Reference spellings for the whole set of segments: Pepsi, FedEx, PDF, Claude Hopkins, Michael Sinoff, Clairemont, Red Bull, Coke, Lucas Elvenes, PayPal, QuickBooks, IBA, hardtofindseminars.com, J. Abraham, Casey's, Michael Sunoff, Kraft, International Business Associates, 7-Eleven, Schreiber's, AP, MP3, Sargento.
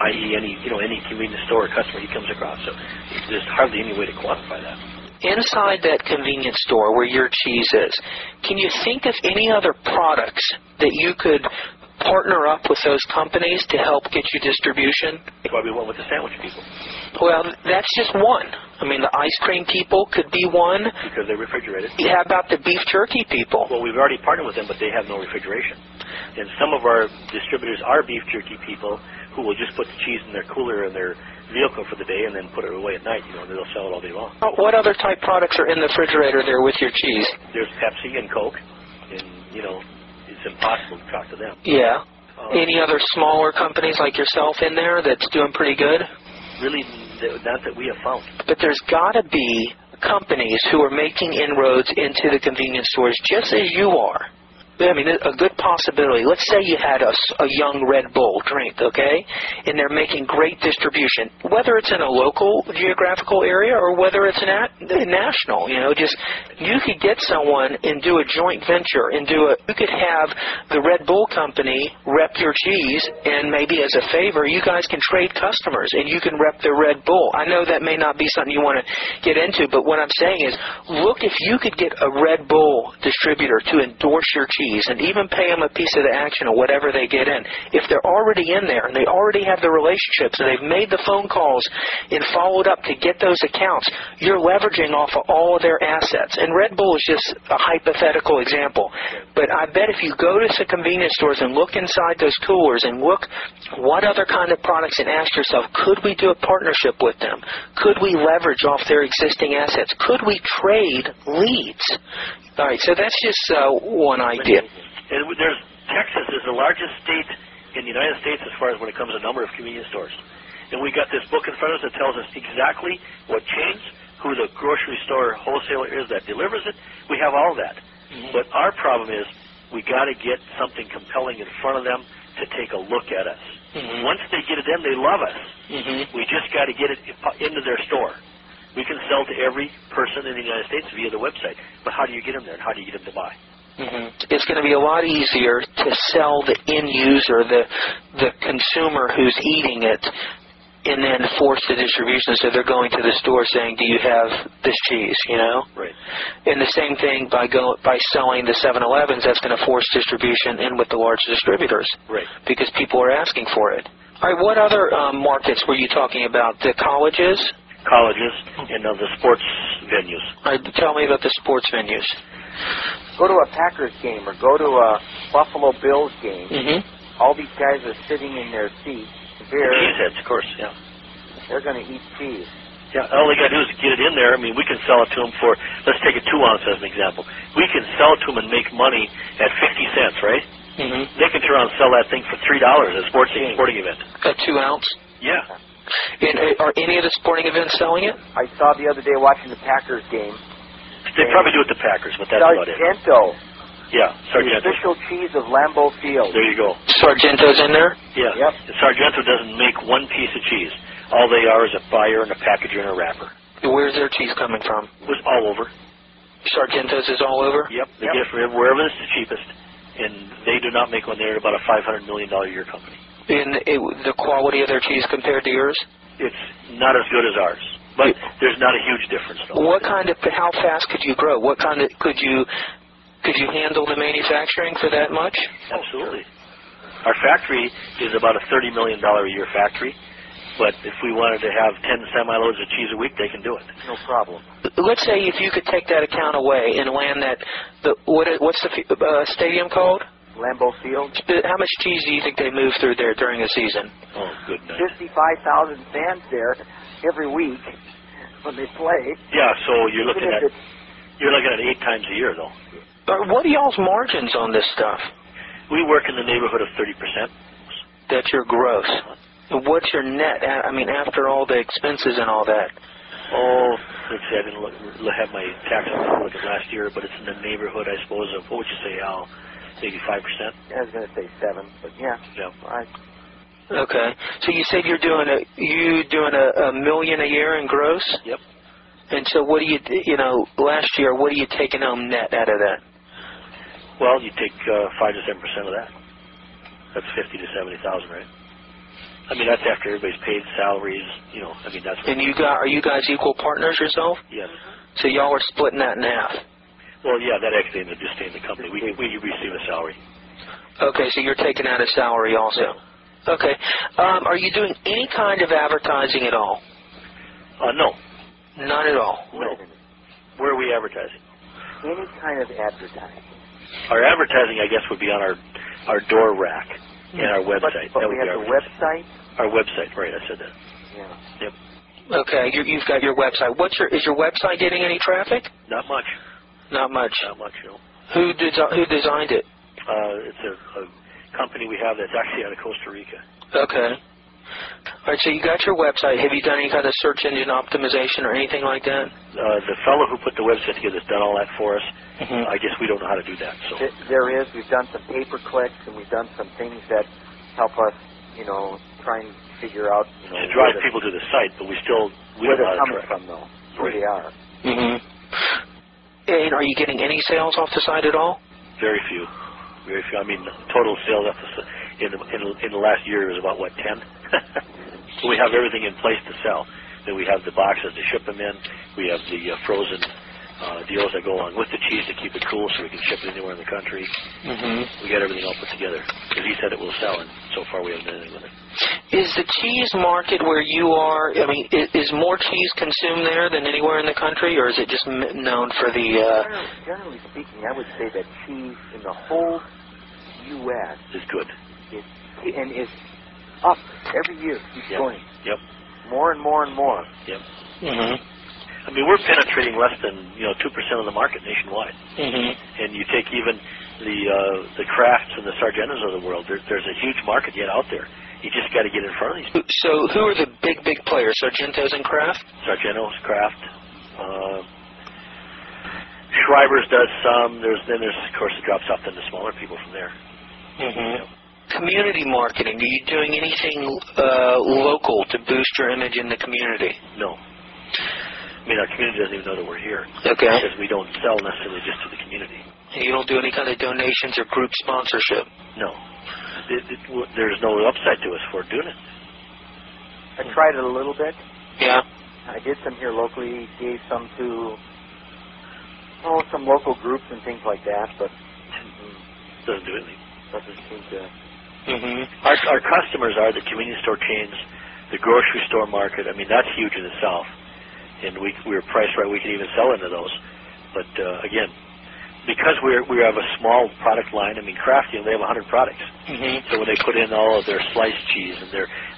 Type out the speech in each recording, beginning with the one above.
i.e. any convenience store or customer he comes across. So there's hardly any way to quantify that. Inside that convenience store where your cheese is, can you think of any other products that you could partner up with those companies to help get you distribution? Well, we went with the sandwich people. Well, that's just one. I mean, the ice cream people could be one. Because they're refrigerated. Yeah, about the beef jerky people. Well, we've already partnered with them, but they have no refrigeration. And some of our distributors are beef jerky people who will just put the cheese in their cooler in their vehicle for the day and then put it away at night, and they'll sell it all day long. What other type products are in the refrigerator there with your cheese? There's Pepsi and Coke, and, it's impossible to talk to them. Yeah. Any other smaller companies like yourself in there that's doing pretty good? Really, not that we have found. But there's got to be companies who are making inroads into the convenience stores just as you are. I mean, a good possibility. Let's say you had a young Red Bull drink, okay, and they're making great distribution, whether it's in a local geographical area or whether it's national. You could get someone and do a joint venture and you could have the Red Bull company rep your cheese, and maybe as a favor, you guys can trade customers and you can rep the Red Bull. I know that may not be something you want to get into, but what I'm saying is, look, if you could get a Red Bull distributor to endorse your cheese, and even pay them a piece of the action or whatever they get in. If they're already in there and they already have the relationships and they've made the phone calls and followed up to get those accounts, you're leveraging off of all of their assets. And Red Bull is just a hypothetical example. But I bet if you go to some convenience stores and look inside those coolers and look what other kind of products, and ask yourself, could we do a partnership with them? Could we leverage off their existing assets? Could we trade leads? All right, so that's just one idea. And Texas is the largest state in the United States as far as when it comes to number of convenience stores. And we got this book in front of us that tells us exactly what chains, who the grocery store wholesaler is that delivers it. We have all that. Mm-hmm. But our problem is we got to get something compelling in front of them to take a look at us. Mm-hmm. Once they get it in, they love us. Mm-hmm. We just got to get it into their store. We can sell to every person in the United States via the website. But how do you get them there, and how do you get them to buy? Mm-hmm. It's going to be a lot easier to sell the end user, the consumer who's eating it, and then force the distribution. So they're going to the store saying, "Do you have this cheese?" Right. And the same thing by selling the 7-Elevens, that's going to force distribution in with the large distributors, right? Because people are asking for it. All right. What other markets were you talking about? The colleges, and the sports venues. All right. Tell me about the sports venues. Go to a Packers game or go to a Buffalo Bills game. Mm-hmm. All these guys are sitting in their seats. They're cheeseheads, of course. Yeah, they're going to eat cheese. Yeah, all they got to do is get it in there. I mean, we can sell it to them for. Let's take a 2-ounce as an example. We can sell it to them and make money at 50 cents, right? Mm-hmm. They can turn around and sell that thing for $3 at a sporting event. A 2-ounce. Yeah. And are any of the sporting events selling it? I saw the other day watching the Packers game. They probably do it to Packers, but that's about it. Sargento. Yeah, Sargento. The official cheese of Lambeau Field. There you go. Sargento's in there? Yeah. Yep. Sargento doesn't make one piece of cheese. All they are is a buyer and a packager and a wrapper. Where's their cheese coming from? It was all over. Sargento's is all over? Yep. They get it from wherever it's the cheapest. And they do not make one. They're about a $500 million a year company. And the quality of their cheese compared to yours? It's not as good as ours. But there's not a huge difference. How fast could you grow? Could you handle the manufacturing for that much? Absolutely. Our factory is about a $30 million a year factory. But if we wanted to have 10 semi-loads of cheese a week, they can do it. No problem. Let's say if you could take that account away and land that, what's the stadium called? Lambeau Field. How much cheese do you think they move through there during the season? Oh, good night. 55,000 fans there every week when they play. Yeah, so you're looking at 8 times a year, though. But what are y'all's margins on this stuff? We work in the neighborhood of 30%. That's your gross. What's your net? I mean, after all the expenses and all that. Oh, let's see. I didn't have my taxes look at last year, but it's in the neighborhood, I suppose, of what would you say, Al? Maybe 5%. I was going to say 7, but yeah. Yeah. All right. Okay. So you said you're doing a million a year in gross? Yep. And so what do last year, what are you taking home net out of that? Well, you take 5 to 7% of that. That's 50 to 70,000, right? I mean, that's after everybody's paid salaries, you know. I mean, that's. And you got, are you guys equal partners yourself? Yes. So y'all are splitting that in half. Well, yeah, that actually ended up just staying in the company. We receive a salary. Okay, so you're taking out a salary also. Yeah. Okay. Are you doing any kind of advertising at all? No. Not at all. No. Where are we advertising? Any kind of advertising. Our advertising, I guess, would be on our door rack. And our website. But we have the website? Our website, right, I said that. Yeah. Yep. Okay, you've got your website. Is your website getting any traffic? Not much. Not much? Not much, no. Who designed it? It's a company we have that's actually out of Costa Rica. Okay. All right, so you got your website. Have you done any kind of search engine optimization or anything like that? The fellow who put the website together has done all that for us. Mm-hmm. I guess we don't know how to do that. So there is. We've done some pay-per-clicks, and we've done some things that help us, you know, try and figure out. You know, to drive people to the site, but we don't know how to track. Where they're coming from, though. Where they are. Mm-hmm. And are you getting any sales off the site at all? Very few. Very few. I mean, total sales off the site. In the last year, it was about, what, 10? So we have everything in place to sell. Then we have the boxes to ship them in. We have the frozen deals that go along with the cheese to keep it cool so we can ship it anywhere in the country. Mm-hmm. We got everything all put together because he said it will sell, and so far we haven't done anything with it. Is the cheese market where you are, I mean, is more cheese consumed there than anywhere in the country, or is it just known for the... Generally speaking, I would say that cheese in the whole U.S. is good. And it's up every year. Keeps going. Yep. More and more and more. Yep. Mm-hmm. I mean, we're penetrating less than 2% of the market nationwide. Mm-hmm. And you take even the Krafts and the Sargentos of the world. There's a huge market yet out there. You just got to get in front of these people. So who are the big players? Sargentos and Kraft. Sargentos, Kraft. Schreiber's does some. There's of course it drops off to the smaller people from there. Mm-hmm. Yep. Community marketing, are you doing anything local to boost your image in the community? No. I mean, our community doesn't even know that we're here. Okay. Because we don't sell necessarily just to the community. And you don't do any kind of donations or group sponsorship? No. There's no upside to us for doing it. I tried it a little bit. Yeah. I did some here locally, gave some to some local groups and things like that, but doesn't do anything. Doesn't seem to... Mm-hmm. Our customers are the convenience store chains, the grocery store market. I mean, that's huge in the South, and we're priced right. We can even sell into those. But again, because we have a small product line. I mean, Kraft, they have 100 products. Mm-hmm. So when they put in all of their sliced cheese and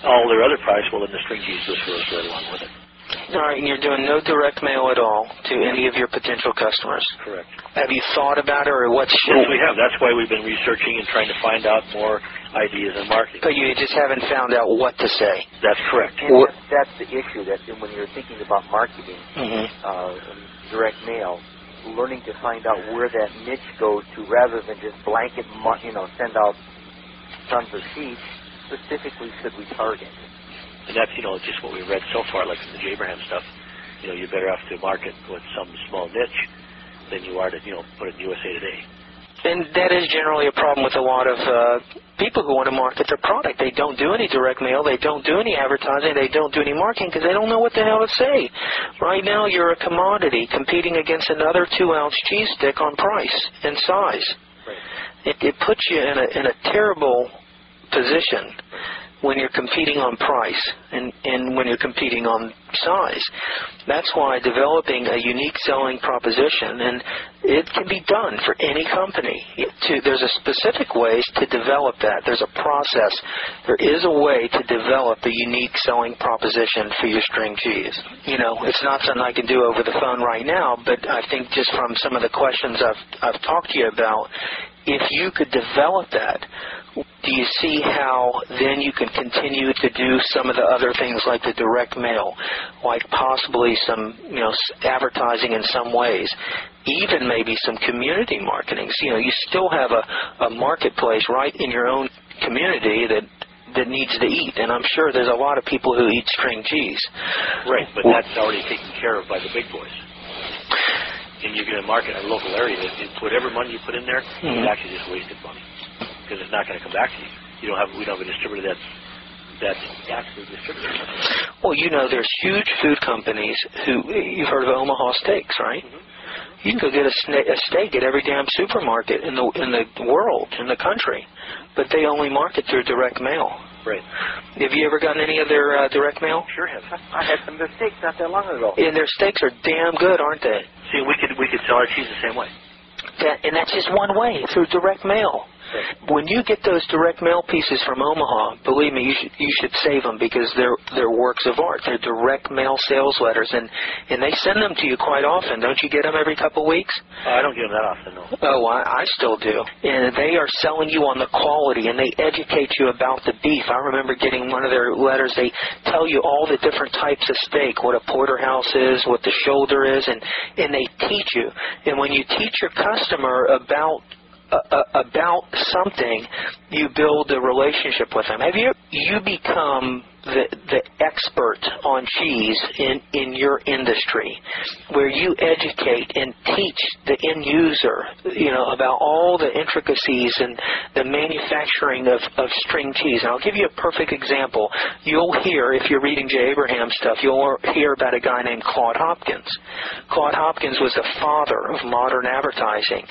all their other products, well, then the string cheese just goes right along with it. All right, and you're doing no direct mail at all to any of your potential customers? Correct. Have you thought about it, or what's... Yes, we have. That's why we've been researching and trying to find out more ideas in marketing. But you just haven't found out what to say. That's correct. And that's the issue, that when you're thinking about marketing, mm-hmm. Direct mail, learning to find out where that niche goes to rather than just blanket, send out tons of sheets, specifically should we target? And that's, just what we've read so far, like the J. Abraham stuff. You're better off to market with some small niche than you are to, put it in USA Today. And that is generally a problem with a lot of people who want to market their product. They don't do any direct mail. They don't do any advertising. They don't do any marketing because they don't know what the hell to say. Right now, you're a commodity competing against another 2-ounce cheese stick on price and size. Right. It puts you in a terrible position. Right. When you're competing on price and when you're competing on size. That's why developing a unique selling proposition, and it can be done for any company. There's a specific ways to develop that. There's a process. There is a way to develop the unique selling proposition for your string cheese. It's not something I can do over the phone right now, but I think just from some of the questions I've talked to you about, if you could develop that, do you see how then you can continue to do some of the other things like the direct mail, like possibly some, advertising in some ways, even maybe some community marketing? So, you still have a marketplace right in your own community that needs to eat, and I'm sure there's a lot of people who eat string cheese. Right, but that's already taken care of by the big boys. And you're going to market a local area. Whatever money you put in there, mm-hmm. It's actually just wasted money because it's not going to come back to you. We don't have a distributor that's that's actually distributed? Well, you know, there's huge food companies who, you've heard of Omaha Steaks, right? Mm-hmm. You can go get a steak at every damn supermarket in the world, in the country, but they only market through direct mail. Right. Have you ever gotten any of their direct mail? Sure have. I had some of their steaks not that long ago. And their steaks are damn good, aren't they? See, we could sell our cheese the same way. And that's just one way, through direct mail. Right. When you get those direct mail pieces from Omaha, believe me, you should save them because they're works of art. They're direct mail sales letters, and they send them to you quite often. Don't you get them every couple of weeks? I don't get them that often, no. Oh, I still do. And they are selling you on the quality, and they educate you about the beef. I remember getting one of their letters. They tell you all the different types of steak, what a porterhouse is, what the shoulder is, and they teach you. And when you teach your customer about something, you build a relationship with them. Have you become the expert on cheese in your industry, where you educate and teach the end user, you know, about all the intricacies and the manufacturing of string cheese. And I'll give you a perfect example. You'll hear, if you're reading J. Abraham stuff, you'll hear about a guy named Claude Hopkins. Claude Hopkins was the father of modern advertising,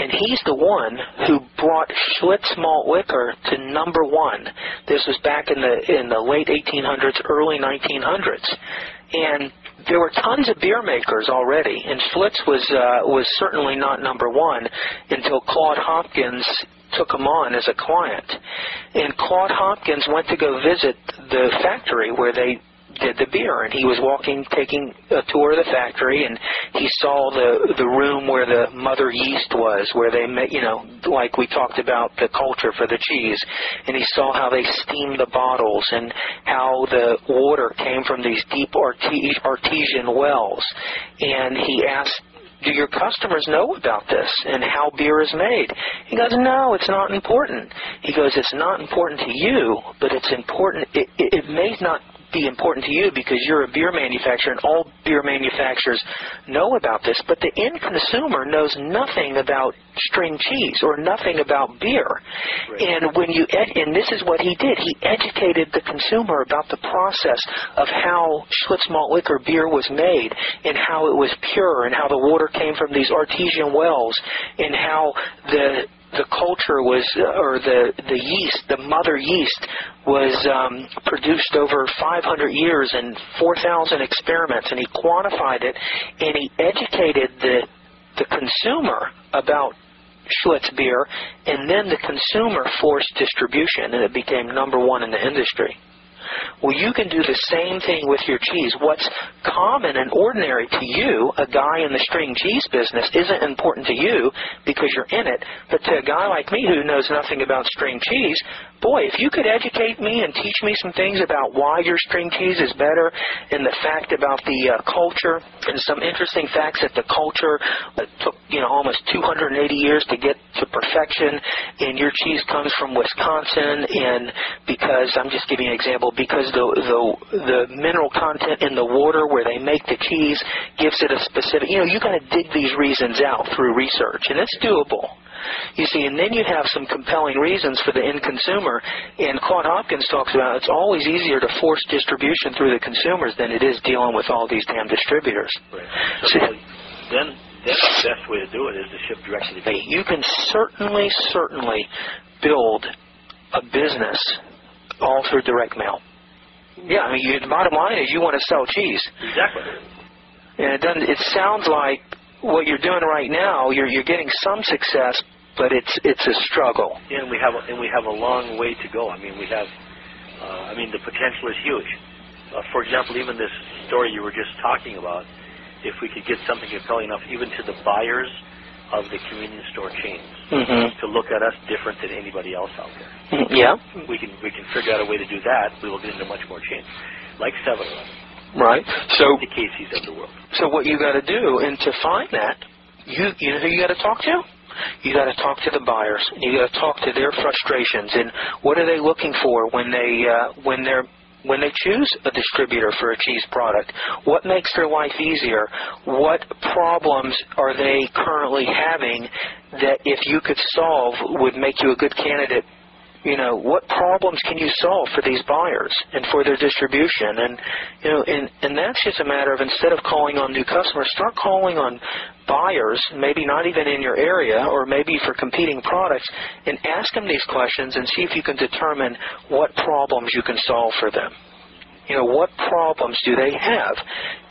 and he's the one who brought Schlitz malt liquor to number one. This was back in the late 1800s, early 1900s, and there were tons of beer makers already, and Schlitz was certainly not number one until Claude Hopkins took him on as a client. And Claude Hopkins went to go visit the factory where they did the beer, and he was taking a tour of the factory, and he saw the room where the mother yeast was, where they met, you know, like we talked about the culture for the cheese, and he saw how they steamed the bottles and how the water came from these deep artesian wells, and he asked, do your customers know about this and how beer is made? He goes, no, it's not important. He goes, it's not important to you, but it's important. It may not be important to you because you're a beer manufacturer, and all beer manufacturers know about this, but the end consumer knows nothing about string cheese or nothing about beer. Right. And when you and this is what he did. He educated the consumer about the process of how Schlitz malt liquor beer was made, and how it was pure, and how the water came from these artesian wells, and how the culture was, or the yeast, the mother yeast, was produced over 500 years and 4,000 experiments, and he quantified it, and he educated the consumer about Schlitz beer, and then the consumer forced distribution, and it became number one in the industry. Well, you can do the same thing with your cheese. What's common and ordinary to you, a guy in the string cheese business, isn't important to you because you're in it. But to a guy like me who knows nothing about string cheese, boy, if you could educate me and teach me some things about why your string cheese is better, and the fact about the culture, and some interesting facts that the culture took, you know, almost 280 years to get to perfection, and your cheese comes from Wisconsin, and because, I'm just giving you an example, because the mineral content in the water where they make the cheese gives it a specific, you know, you got to dig these reasons out through research, and it's doable. You see, and then you have some compelling reasons for the end consumer, and Claude Hopkins talks about it's always easier to force distribution through the consumers than it is dealing with all these damn distributors. Right. So then the best way to do it is to ship directly to the consumer. You can certainly build a business all through direct mail. Yeah, I mean, the bottom line is you want to sell cheese. Exactly. And it sounds like what you're doing right now, you're getting some success, but it's a struggle. And we have a long way to go. I mean, we have. I mean, the potential is huge. For example, even this story you were just talking about, if we could get something compelling enough, even to the buyers of the convenience store chains, mm-hmm. to look at us different than anybody else out there. Mm-hmm. Yeah. We can figure out a way to do that. We will get into much more chains, like 7-Eleven. Right. So the Casey's of the world. So what you got to do, and to find that, you know who you got to talk to? You got to talk to the buyers. You got to talk to their frustrations, and what are they looking for when they choose a distributor for a cheese product? What makes their life easier? What problems are they currently having that, if you could solve, would make you a good candidate you know, what problems can you solve for these buyers and for their distribution? And, you know, and that's just a matter of, instead of calling on new customers, start calling on buyers, maybe not even in your area or maybe for competing products, and ask them these questions and see if you can determine what problems you can solve for them. You know, what problems do they have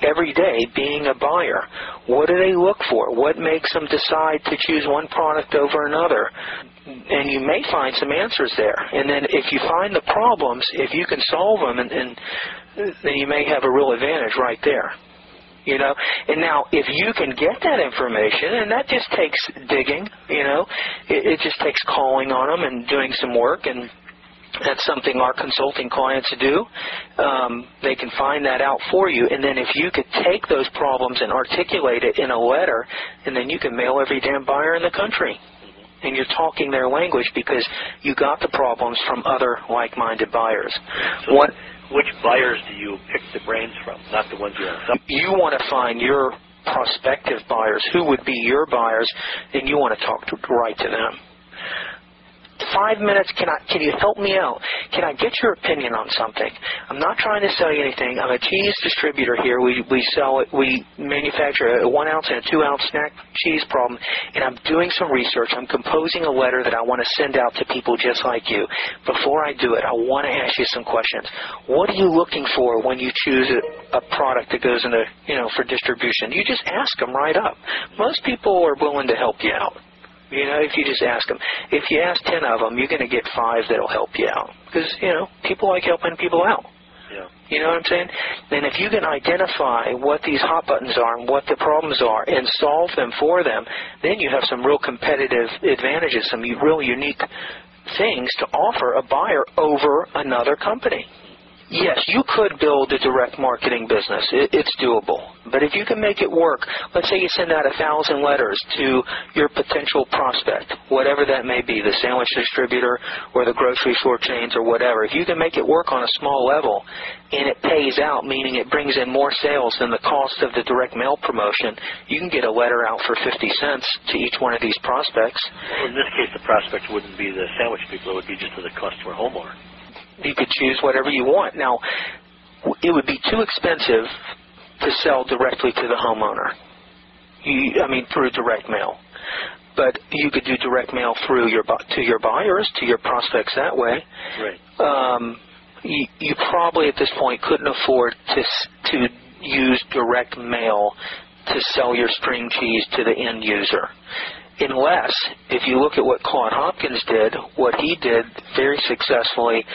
every day being a buyer? What do they look for? What makes them decide to choose one product over another? And you may find some answers there. And then if you find the problems, if you can solve them, and then you may have a real advantage right there. You know, and now if you can get that information, and that just takes digging, you know, it just takes calling on them and doing some work, and that's something our consulting clients do. They can find that out for you, and then if you could take those problems and articulate it in a letter, and then you can mail every damn buyer in the country. And you're talking their language because you got the problems from other like-minded buyers. So which buyers do you pick the brains from, not the ones you have? You want to find your prospective buyers, who would be your buyers, and you want to talk right to them. 5 minutes, can you help me out? Can I get your opinion on something? I'm not trying to sell you anything. I'm a cheese distributor here. We manufacture a 1 ounce and a 2 ounce snack cheese problem, and I'm doing some research. I'm composing a letter that I want to send out to people just like you. Before I do it, I want to ask you some questions. What are you looking for when you choose a product that goes into, you know, for distribution? You just ask them right up. Most people are willing to help you out. You know, if you just ask them. If you ask 10 of them, you're going to get 5 that'll help you out. Because, you know, people like helping people out. Yeah. You know what I'm saying? And if you can identify what these hot buttons are and what the problems are and solve them for them, then you have some real competitive advantages, some real unique things to offer a buyer over another company. Yes, you could build a direct marketing business. It's doable. But if you can make it work, let's say you send out 1,000 letters to your potential prospect, whatever that may be, the sandwich distributor or the grocery store chains or whatever. If you can make it work on a small level and it pays out, meaning it brings in more sales than the cost of the direct mail promotion, you can get a letter out for 50 cents to each one of these prospects. Well, in this case, the prospect wouldn't be the sandwich people. It would be just the customer homeowner. You could choose whatever you want. Now, it would be too expensive to sell directly to the homeowner, through direct mail. But you could do direct mail to your buyers, to your prospects that way. Right. You probably at this point couldn't afford to use direct mail to sell your string cheese to the end user. Unless, if you look at what Claude Hopkins did, what he did very successfully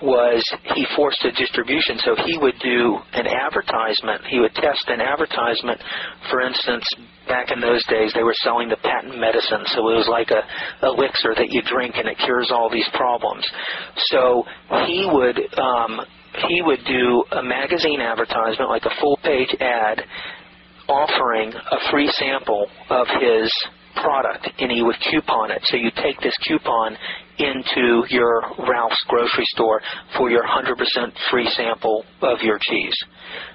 was he forced a distribution. So he would do an advertisement. He would test an advertisement. For instance, back in those days, they were selling the patent medicine. So it was like an elixir that you drink and it cures all these problems. So he would do a magazine advertisement, like a full-page ad, offering a free sample of his product, and he would coupon it. So you take this coupon into your Ralph's grocery store for your 100% free sample of your cheese.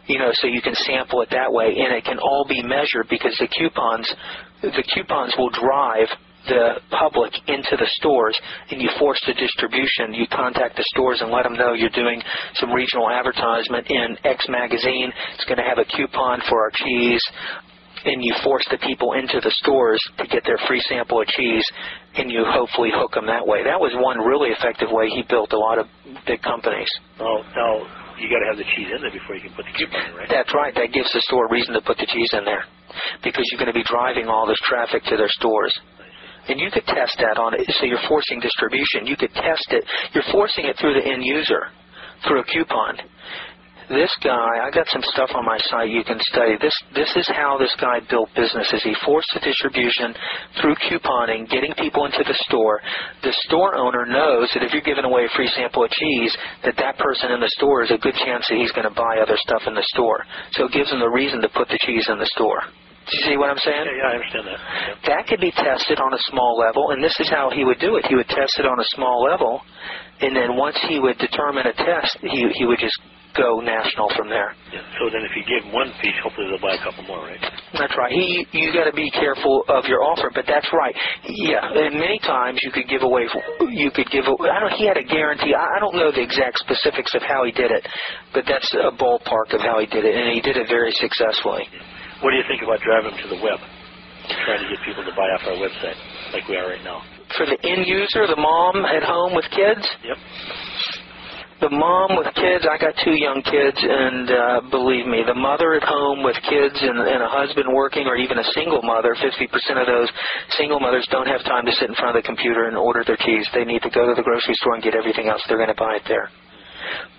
You know, so you can sample it that way, and it can all be measured because the coupons will drive the public into the stores, and you force the distribution. You contact the stores and let them know you're doing some regional advertisement in X magazine. It's going to have a coupon for our cheese. And you force the people into the stores to get their free sample of cheese, and you hopefully hook them that way. That was one really effective way he built a lot of big companies. Oh, now you got to have the cheese in there before you can put the coupon in, right? That's right. That gives the store a reason to put the cheese in there because you're going to be driving all this traffic to their stores. And you could test that on it. So you're forcing distribution. You could test it. You're forcing it through the end user, through a coupon. This guy, I got some stuff on my site you can study. This is how this guy built businesses. He forced the distribution through couponing, getting people into the store. The store owner knows that if you're giving away a free sample of cheese, that person in the store is a good chance that he's going to buy other stuff in the store. So it gives him the reason to put the cheese in the store. See what I'm saying? Yeah, I understand that. Yeah. That could be tested on a small level, and this is how he would do it. He would test it on a small level, and then once he would determine a test, he would just go national from there. Yeah. So then if you give one piece, hopefully they'll buy a couple more, right? That's right. You got to be careful of your offer, but that's right. Yeah, and many times you could give away. I don't. He had a guarantee. I don't know the exact specifics of how he did it, but that's a ballpark of how he did it, and he did it very successfully. What do you think about driving them to the web, trying to get people to buy off our website like we are right now? For the end user, the mom at home with kids? Yep. The mom with kids, I got 2 young kids, and believe me, the mother at home with kids and a husband working, or even a single mother, 50% of those single mothers don't have time to sit in front of the computer and order their cheese. They need to go to the grocery store and get everything else. They're going to buy it there.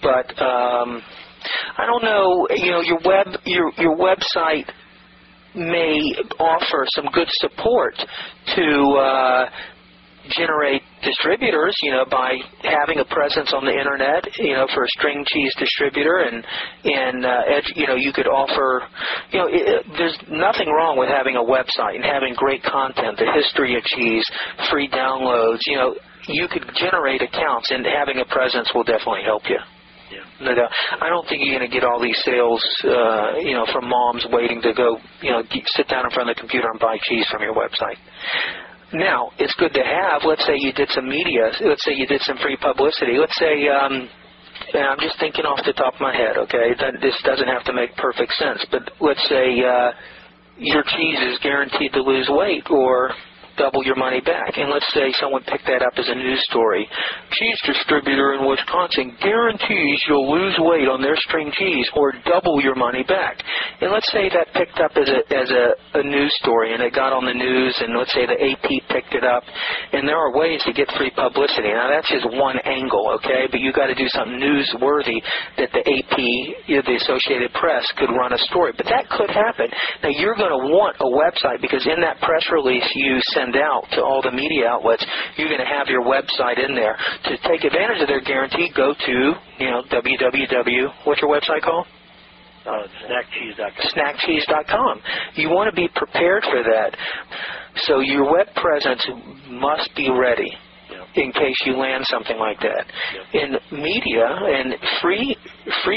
But I don't know, you know, your website may offer some good support to generate distributors, you know, by having a presence on the internet, you know, for a string cheese distributor, and you could offer, you know, there's nothing wrong with having a website and having great content, the history of cheese, free downloads, you know, you could generate accounts, and having a presence will definitely help you. Yeah. No doubt. I don't think you're going to get all these sales, you know, from moms waiting to go, you know, sit down in front of the computer and buy cheese from your website. Now, it's good to have, let's say you did some media, let's say you did some free publicity, let's say, and I'm just thinking off the top of my head, okay, this doesn't have to make perfect sense, but let's say your cheese is guaranteed to lose weight or double your money back. And let's say someone picked that up as a news story. Cheese distributor in Wisconsin guarantees you'll lose weight on their string cheese or double your money back. And let's say that picked up as a news story and it got on the news, and let's say the AP picked it up. And there are ways to get free publicity. Now, that's just one angle, okay? But you've got to do something newsworthy that the AP, you know, the Associated Press, could run a story. But that could happen. Now, you're going to want a website, because in that press release you send out to all the media outlets, you're going to have your website in there. To take advantage of their guarantee, go to, you know, www. What's your website called? Snackcheese.com. Snackcheese.com. You want to be prepared for that. So your web presence must be ready. Yeah. In case you land something like that. Yeah. In media, and free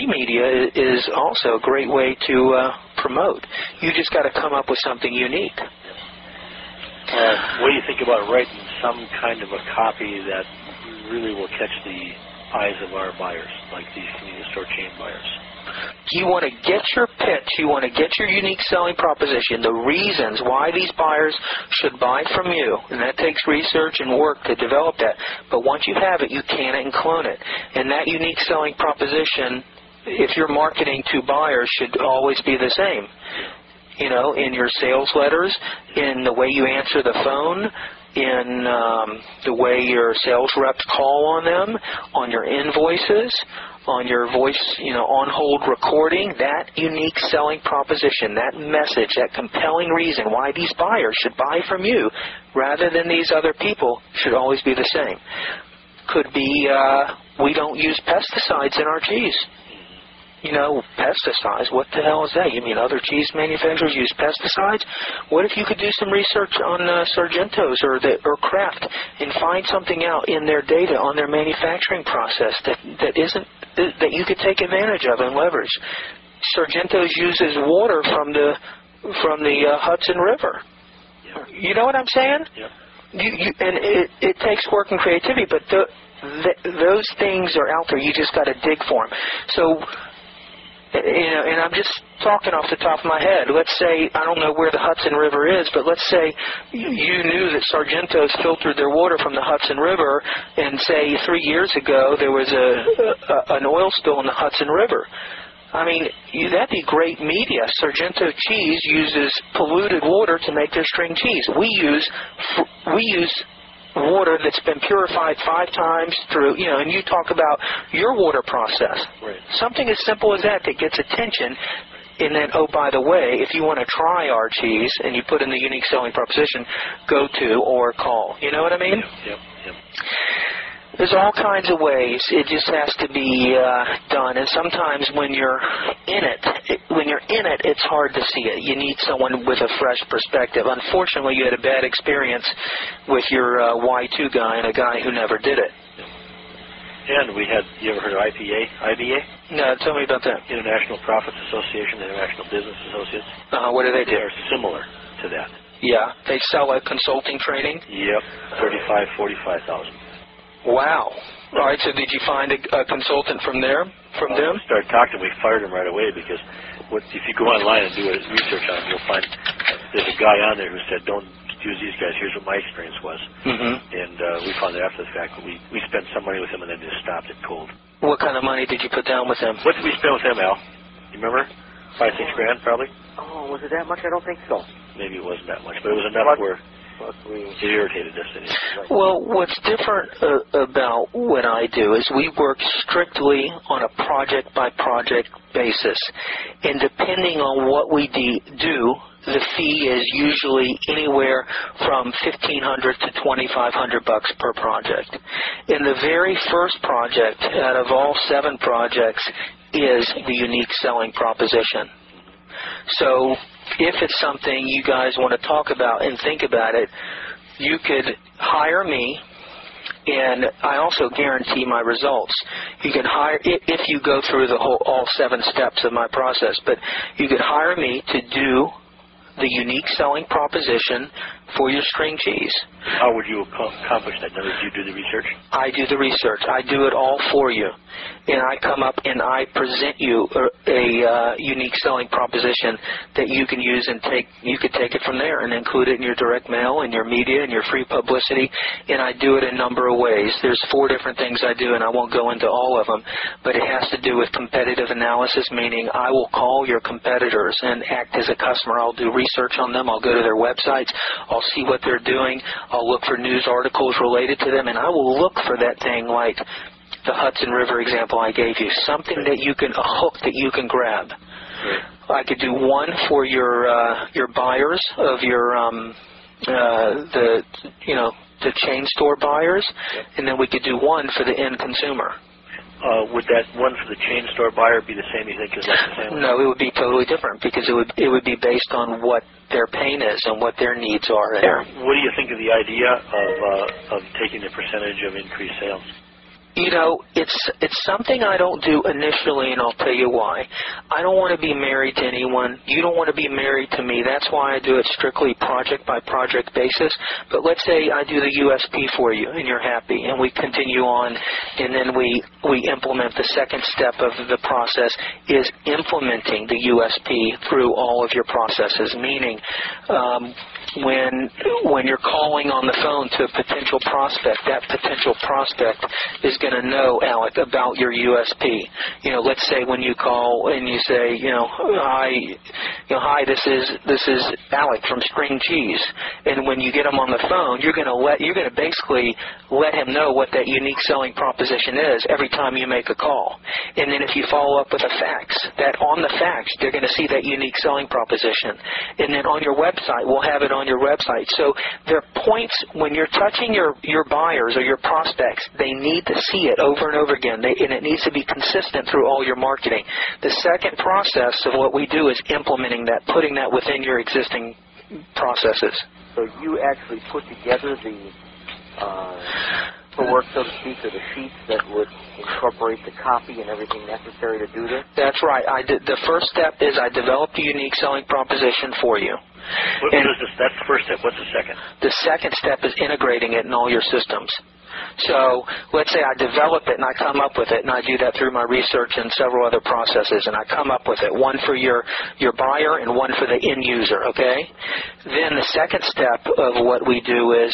media is also a great way to promote. You just got to come up with something unique. Yeah. What do you think about writing some kind of a copy that really will catch the eyes of our buyers, like these convenience store chain buyers? You want to get your pitch. You want to get your unique selling proposition, the reasons why these buyers should buy from you. And that takes research and work to develop that. But once you have it, you can and clone it. And that unique selling proposition, if you're marketing to buyers, should always be the same. You know, in your sales letters, in the way you answer the phone, in the way your sales reps call on them, on your invoices, on your voice, you know, on-hold recording, that unique selling proposition, that message, that compelling reason why these buyers should buy from you rather than these other people should always be the same. Could be we don't use pesticides in our cheese. You know, pesticides, what the hell is that? You mean other cheese manufacturers use pesticides? What if you could do some research on Sargento's or Kraft and find something out in their data on their manufacturing process that you could take advantage of and leverage? Sargento's uses water from the Hudson River. Yeah. You know what I'm saying? Yeah. It takes work and creativity, but those things are out there. You just got to dig for them. So. You know, and I'm just talking off the top of my head. Let's say, I don't know where the Hudson River is, but let's say you knew that Sargento's filtered their water from the Hudson River, and say 3 years ago there was an oil spill in the Hudson River. I mean, that'd be great media. Sargento cheese uses polluted water to make their string cheese. We use water that's been purified 5 times through, you know, and you talk about your water process. Right. Something as simple as that gets attention, and then, oh, by the way, if you want to try our cheese and you put in the unique selling proposition, go to or call. You know what I mean? Yep. There's all kinds of ways. It just has to be done. And sometimes when you're in it, it's hard to see it. You need someone with a fresh perspective. Unfortunately, you had a bad experience with your Y2 guy and a guy who never did it. And we had, you ever heard of IBA? No, tell me about that. International Profits Association, International Business Associates. What do they do? They're similar to that. Yeah, they sell a consulting training? Yep, $35,000, $45,000. Wow. All right, so did you find a consultant from there, from them? We started talking, we fired him right away because if you go online and do a research on him, you'll find there's a guy on there who said, don't use these guys, here's what my experience was. Mm-hmm. And we found out after the fact that we spent some money with him and then just stopped it cold. What kind of money did you put down with him? What did we spend with him, Al? You remember? $5,000-6,000 probably? Oh, was it that much? I don't think so. Maybe it wasn't that much, but it was enough where it irritated us. Right. Well, what's different about what I do is we work strictly on a project-by-project basis. And depending on what we do, the fee is usually anywhere from $1,500 to $2,500 per project. And the very first project out of all 7 projects is the unique selling proposition. So if it's something you guys want to talk about and think about it, you could hire me, and I also guarantee my results. You can hire, if you go through the whole, all 7 steps of my process, but you could hire me to do the unique selling proposition for your string cheese. How would you accomplish that? Do you do the research? I do the research. I do it all for you. And I come up and I present you a unique selling proposition that you can use and take. You could take it from there and include it in your direct mail, in your media, in your free publicity. And I do it a number of ways. There's 4 different things I do, and I won't go into all of them. But it has to do with competitive analysis, meaning I will call your competitors and act as a customer. I'll do research on them. I'll go to their websites. I'll see what they're doing. I'll look for news articles related to them, and I will look for that thing like the Hudson River example I gave you, something that you can, a hook that you can grab. I could do one for your buyers of your the chain store buyers, and then we could do one for the end consumer. Would that one for the chain store buyer be the same, you think, as that the same? No, it would be totally different because it would be based on what their pain is and what their needs are. What do you think of the idea of taking a percentage of increased sales? You know, it's something I don't do initially, and I'll tell you why. I don't want to be married to anyone. You don't want to be married to me. That's why I do it strictly project-by-project basis. But let's say I do the USP for you, and you're happy, and we continue on, and then we implement the second step of the process is implementing the USP through all of your processes, meaning when you're calling on the phone to a potential prospect, that potential prospect is going to know, Alec, about your USP. You know, let's say when you call and you say, hi, this is Alec from String Cheese, and when you get him on the phone, you're going to basically let him know what that unique selling proposition is every time you make a call. And then if you follow up with a fax, that on the fax they're going to see that unique selling proposition. And then on your website, we'll have it on your website. So there are points when you're touching your buyers or your prospects, they need to see it over and over again, and it needs to be consistent through all your marketing. The second process of what we do is implementing that, putting that within your existing processes. So you actually put together the work, so to speak, or the sheets that would incorporate the copy and everything necessary to do this? That's right. The first step is I developed a unique selling proposition for you. That's the first step. What's the second? The second step is integrating it in all your systems. So let's say I develop it and I come up with it, and I do that through my research and several other processes, and I come up with it, one for your buyer and one for the end user, okay? Then the second step of what we do is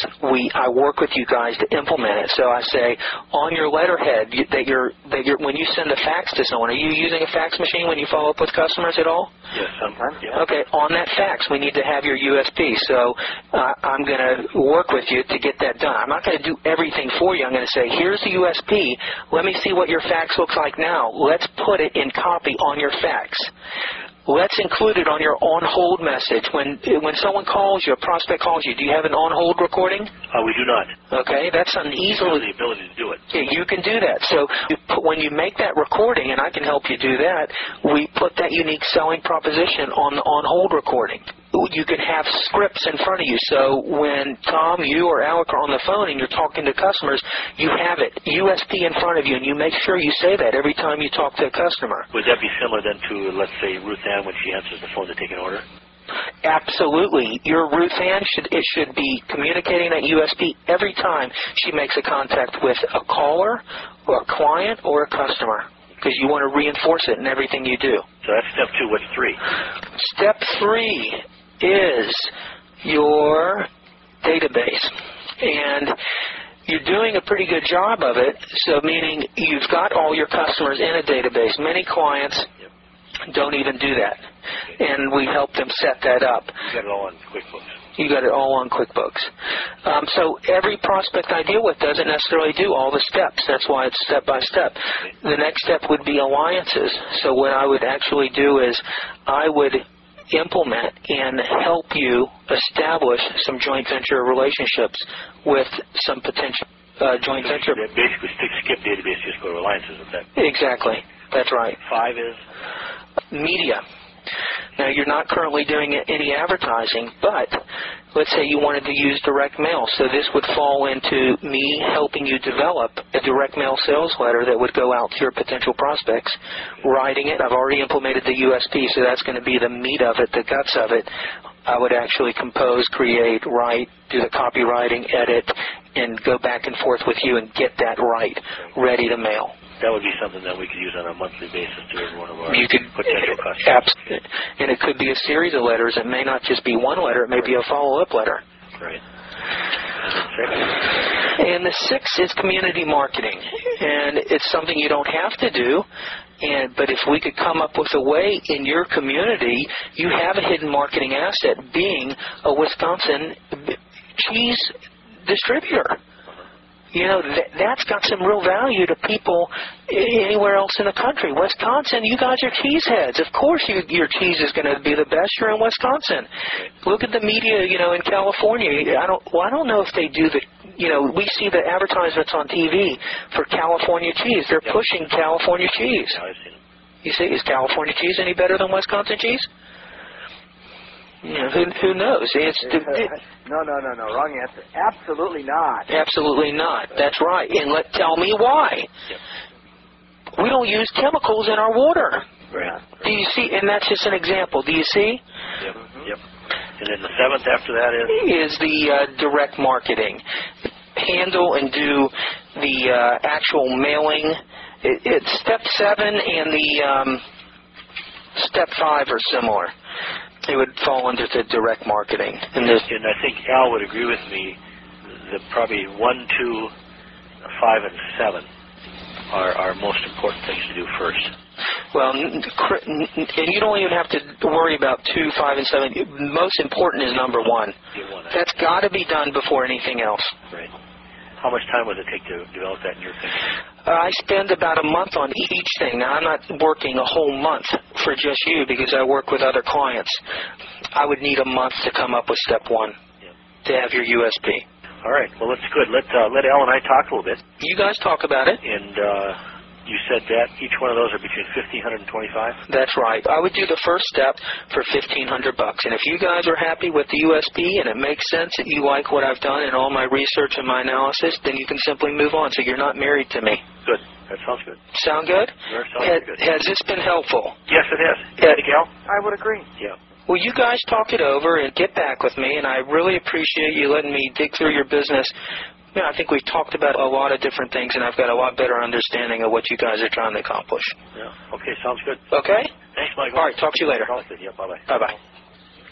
I work with you guys to implement it. So I say on your letterhead that you're when you send a fax to someone, are you using a fax machine when you follow up with customers at all? Yes, sometimes. Yeah. Okay, on that fax we need to have your USP. So I'm going to work with you to get that done. I'm not going to do everything for you. I'm going to say, here's the USP. Let me see what your fax looks like now. Let's put it in copy on your fax. Well, that's included on your on-hold message. When someone calls you, a prospect calls you, do you have an on-hold recording? We do not. Okay, that's an easily... the ability to do it. Yeah, you can do that. So when you make that recording, and I can help you do that, we put that unique selling proposition on the on-hold recording. You can have scripts in front of you. So when Tom, you, or Alec are on the phone and you're talking to customers, you have it, USP in front of you, and you make sure you say that every time you talk to a customer. Would that be similar then to, let's say, Ruth Ann when she answers the phone to take an order? Absolutely. Your Ruth Ann, should be communicating that USP every time she makes a contact with a caller, or a client, or a customer, because you want to reinforce it in everything you do. So that's step two. What's three? Step three is your database, and you're doing a pretty good job of it, so meaning you've got all your customers in a database. Many clients don't even do that, and we help them set that up. You got it all on QuickBooks. You got it all on QuickBooks. So every prospect I deal with doesn't necessarily do all the steps. That's why it's step by step. The next step would be alliances. So what I would actually do is I would implement and help you establish some joint venture relationships with some potential joint venture. Basically, skip database, just go to alliances with that. Exactly. That's right. Five is? Media. Now, you're not currently doing any advertising, but let's say you wanted to use direct mail. So this would fall into me helping you develop a direct mail sales letter that would go out to your potential prospects, writing it. I've already implemented the USP, so that's going to be the meat of it, the guts of it. I would actually compose, create, write, do the copywriting, edit, and go back and forth with you and get that right, ready to mail. That would be something that we could use on a monthly basis to every one of our potential customers. Absolutely. And it could be a series of letters. It may not just be one letter. It may be a follow-up letter. Right. And the sixth is community marketing. And it's something you don't have to do, but if we could come up with a way in your community, you have a hidden marketing asset being a Wisconsin cheese distributor. You know, that's got some real value to people anywhere else in the country. Wisconsin, you guys are cheeseheads. Of course your cheese is going to be the best. You're in Wisconsin. Look at the media, you know, in California. I don't know if they do the, you know, we see the advertisements on TV for California cheese. They're pushing California cheese. You see, is California cheese any better than Wisconsin cheese? You know, who knows? No. Wrong answer. Absolutely not. Absolutely not. That's right. And tell me why. We don't use chemicals in our water. Right. Do you see? And that's just an example. Do you see? Yep. Yep. And then the seventh after that is the direct marketing. Handle and do the actual mailing. It's step seven, and the step five are similar. It would fall under the direct marketing. And I think Al would agree with me that probably 1, 2, 5, and 7 are our most important things to do first. Well, and you don't even have to worry about 2, 5, and 7. Most important is number 1. That's got to be done before anything else. Right. How much time would it take to develop that in your opinion? I spend about a month on each thing. Now, I'm not working a whole month for just you because I work with other clients. I would need a month to come up with step one to have your USP. All right. Well, that's good. Let Al and I talk a little bit. You guys talk about it. And you said that each one of those are between $1,500 and $2,500? That's right. I would do the first step for $1,500. And if you guys are happy with the USP and it makes sense that you like what I've done and all my research and my analysis, then you can simply move on. So you're not married to me. Good. That sounds good. Sound good? Sure, sounds good. Has this been helpful? Yes, it has. Gal? I would agree. Yeah. Well, you guys talk it over and get back with me, and I really appreciate you letting me dig through your business. Yeah, I think we've talked about a lot of different things, and I've got a lot better understanding of what you guys are trying to accomplish. Yeah. Okay, sounds good. Okay? Thanks, Michael. All right, talk to you later. Yeah, bye-bye. Bye-bye.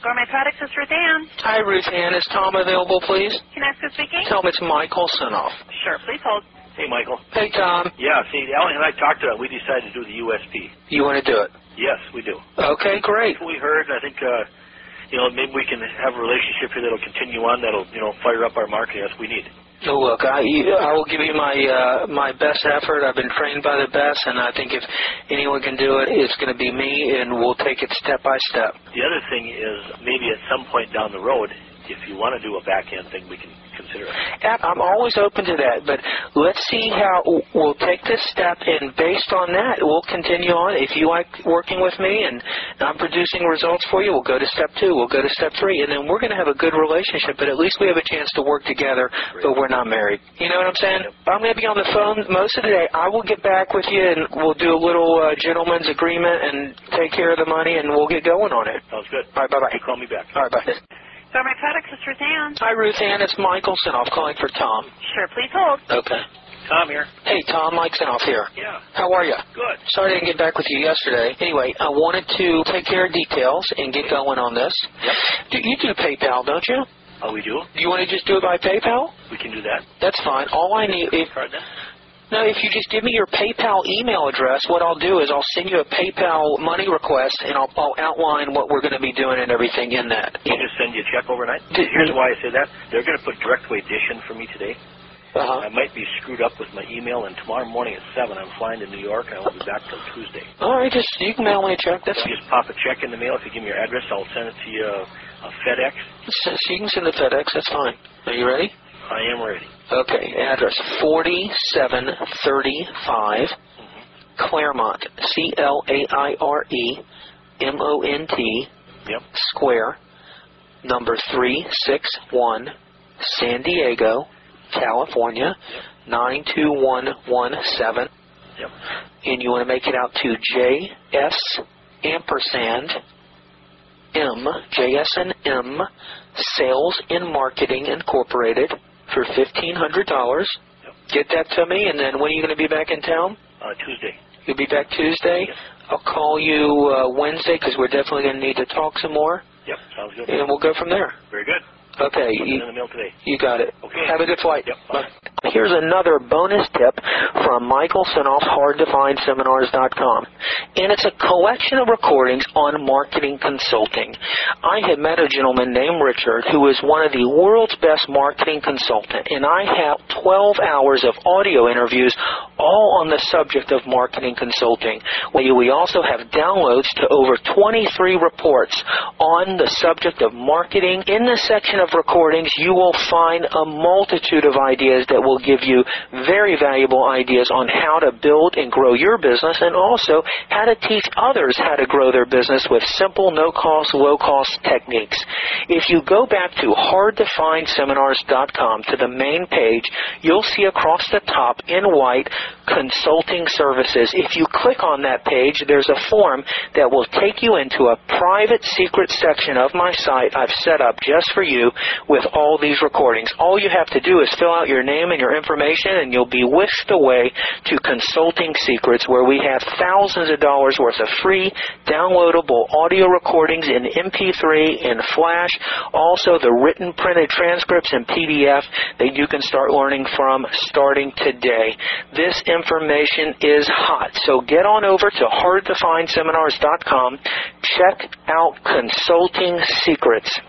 Gourmet Products is Ruth Ann. Hi, Ruth Ann. Is Tom available, please? Can I ask who's speaking? Tell him it's Michael Sunoff. Sure, please hold. Hey, Michael. Hey, Tom. Yeah, see, Alan and I talked about it. We decided to do the USP. You want to do it? Yes, we do. Okay, great. We heard, I think... you know, maybe we can have a relationship here that'll continue on, that'll, you know, fire up our market as we need. So look, I will give you my my best effort. I've been trained by the best, and I think if anyone can do it, it's going to be me, and we'll take it step by step. The other thing is maybe at some point down the road, if you want to do a back-end thing, we can consider it. I'm always open to that, but let's see how we'll take this step, and based on that, we'll continue on. If you like working with me and I'm producing results for you, we'll go to step two, we'll go to step three, and then we're going to have a good relationship, but at least we have a chance to work together, but we're not married. You know what I'm saying? I'm going to be on the phone most of the day. I will get back with you, and we'll do a little gentleman's agreement and take care of the money, and we'll get going on it. Sounds good. All right, bye-bye. You call me back. All right, bye. So my product is Ruth Ann. Hi, Ruth Ann. It's Michael Sinoff calling for Tom. Sure, please hold. Okay. Tom here. Hey, Tom. Mike Sinoff here. Yeah. How are you? Good. Sorry I didn't get back with you yesterday. Anyway, I wanted to take care of details and get going on this. Yep. You do PayPal, don't you? Oh, we do. Do you want to just do it by PayPal? We can do that. That's fine. All I need is... No, if you just give me your PayPal email address, what I'll do is I'll send you a PayPal money request, and I'll outline what we're going to be doing and everything in that. I'll just send you a check overnight. Here's why I say that. They're going to put direct way dish in for me today. Uh-huh. I might be screwed up with my email, and tomorrow morning at 7 I'm flying to New York, and I won't be back till Tuesday. All right, just you can mail me a check. That's just pop a check in the mail. If you give me your address, I'll send it to you FedEx. So you can send it to FedEx. That's fine. Are you ready? I am ready. Okay, address 4735 Claremont, Clairemont, Square, number 361, San Diego, California, 92117. Yep. And you want to make it out to J S and M, Sales and Marketing Incorporated, for $1,500. Yep. Get that to me, and then when are you going to be back in town? Tuesday. You'll be back Tuesday? Yes. I'll call you Wednesday, because we're definitely going to need to talk some more. Yep, sounds good. And we'll go from there. Very good. Okay. In the mail today. You got it. Okay. Have a good flight. Yep. Bye. Here's another bonus tip from Michael Sinoff, hardtofindseminars.com. And it's a collection of recordings on marketing consulting. I had met a gentleman named Richard who is one of the world's best marketing consultants, and I have 12 hours of audio interviews all on the subject of marketing consulting. We also have downloads to over 23 reports on the subject of marketing. In this section of recordings, you will find a multitude of ideas that will give you very valuable ideas on how to build and grow your business, and also how to teach others how to grow their business with simple, no-cost, low-cost techniques. If you go back to hardtofindseminars.com to the main page, you'll see across the top in white Consulting Services. If you click on that page, there's a form that will take you into a private secret section of my site I've set up just for you with all these recordings. All you have to do is fill out your name and your information, and you'll be whisked away to Consulting Secrets, where we have thousands of dollars worth of free downloadable audio recordings in MP3 and Flash, also the written printed transcripts in PDF that you can start learning from starting today. This information is hot, so get on over to hardtofindseminars.com. Check out Consulting Secrets.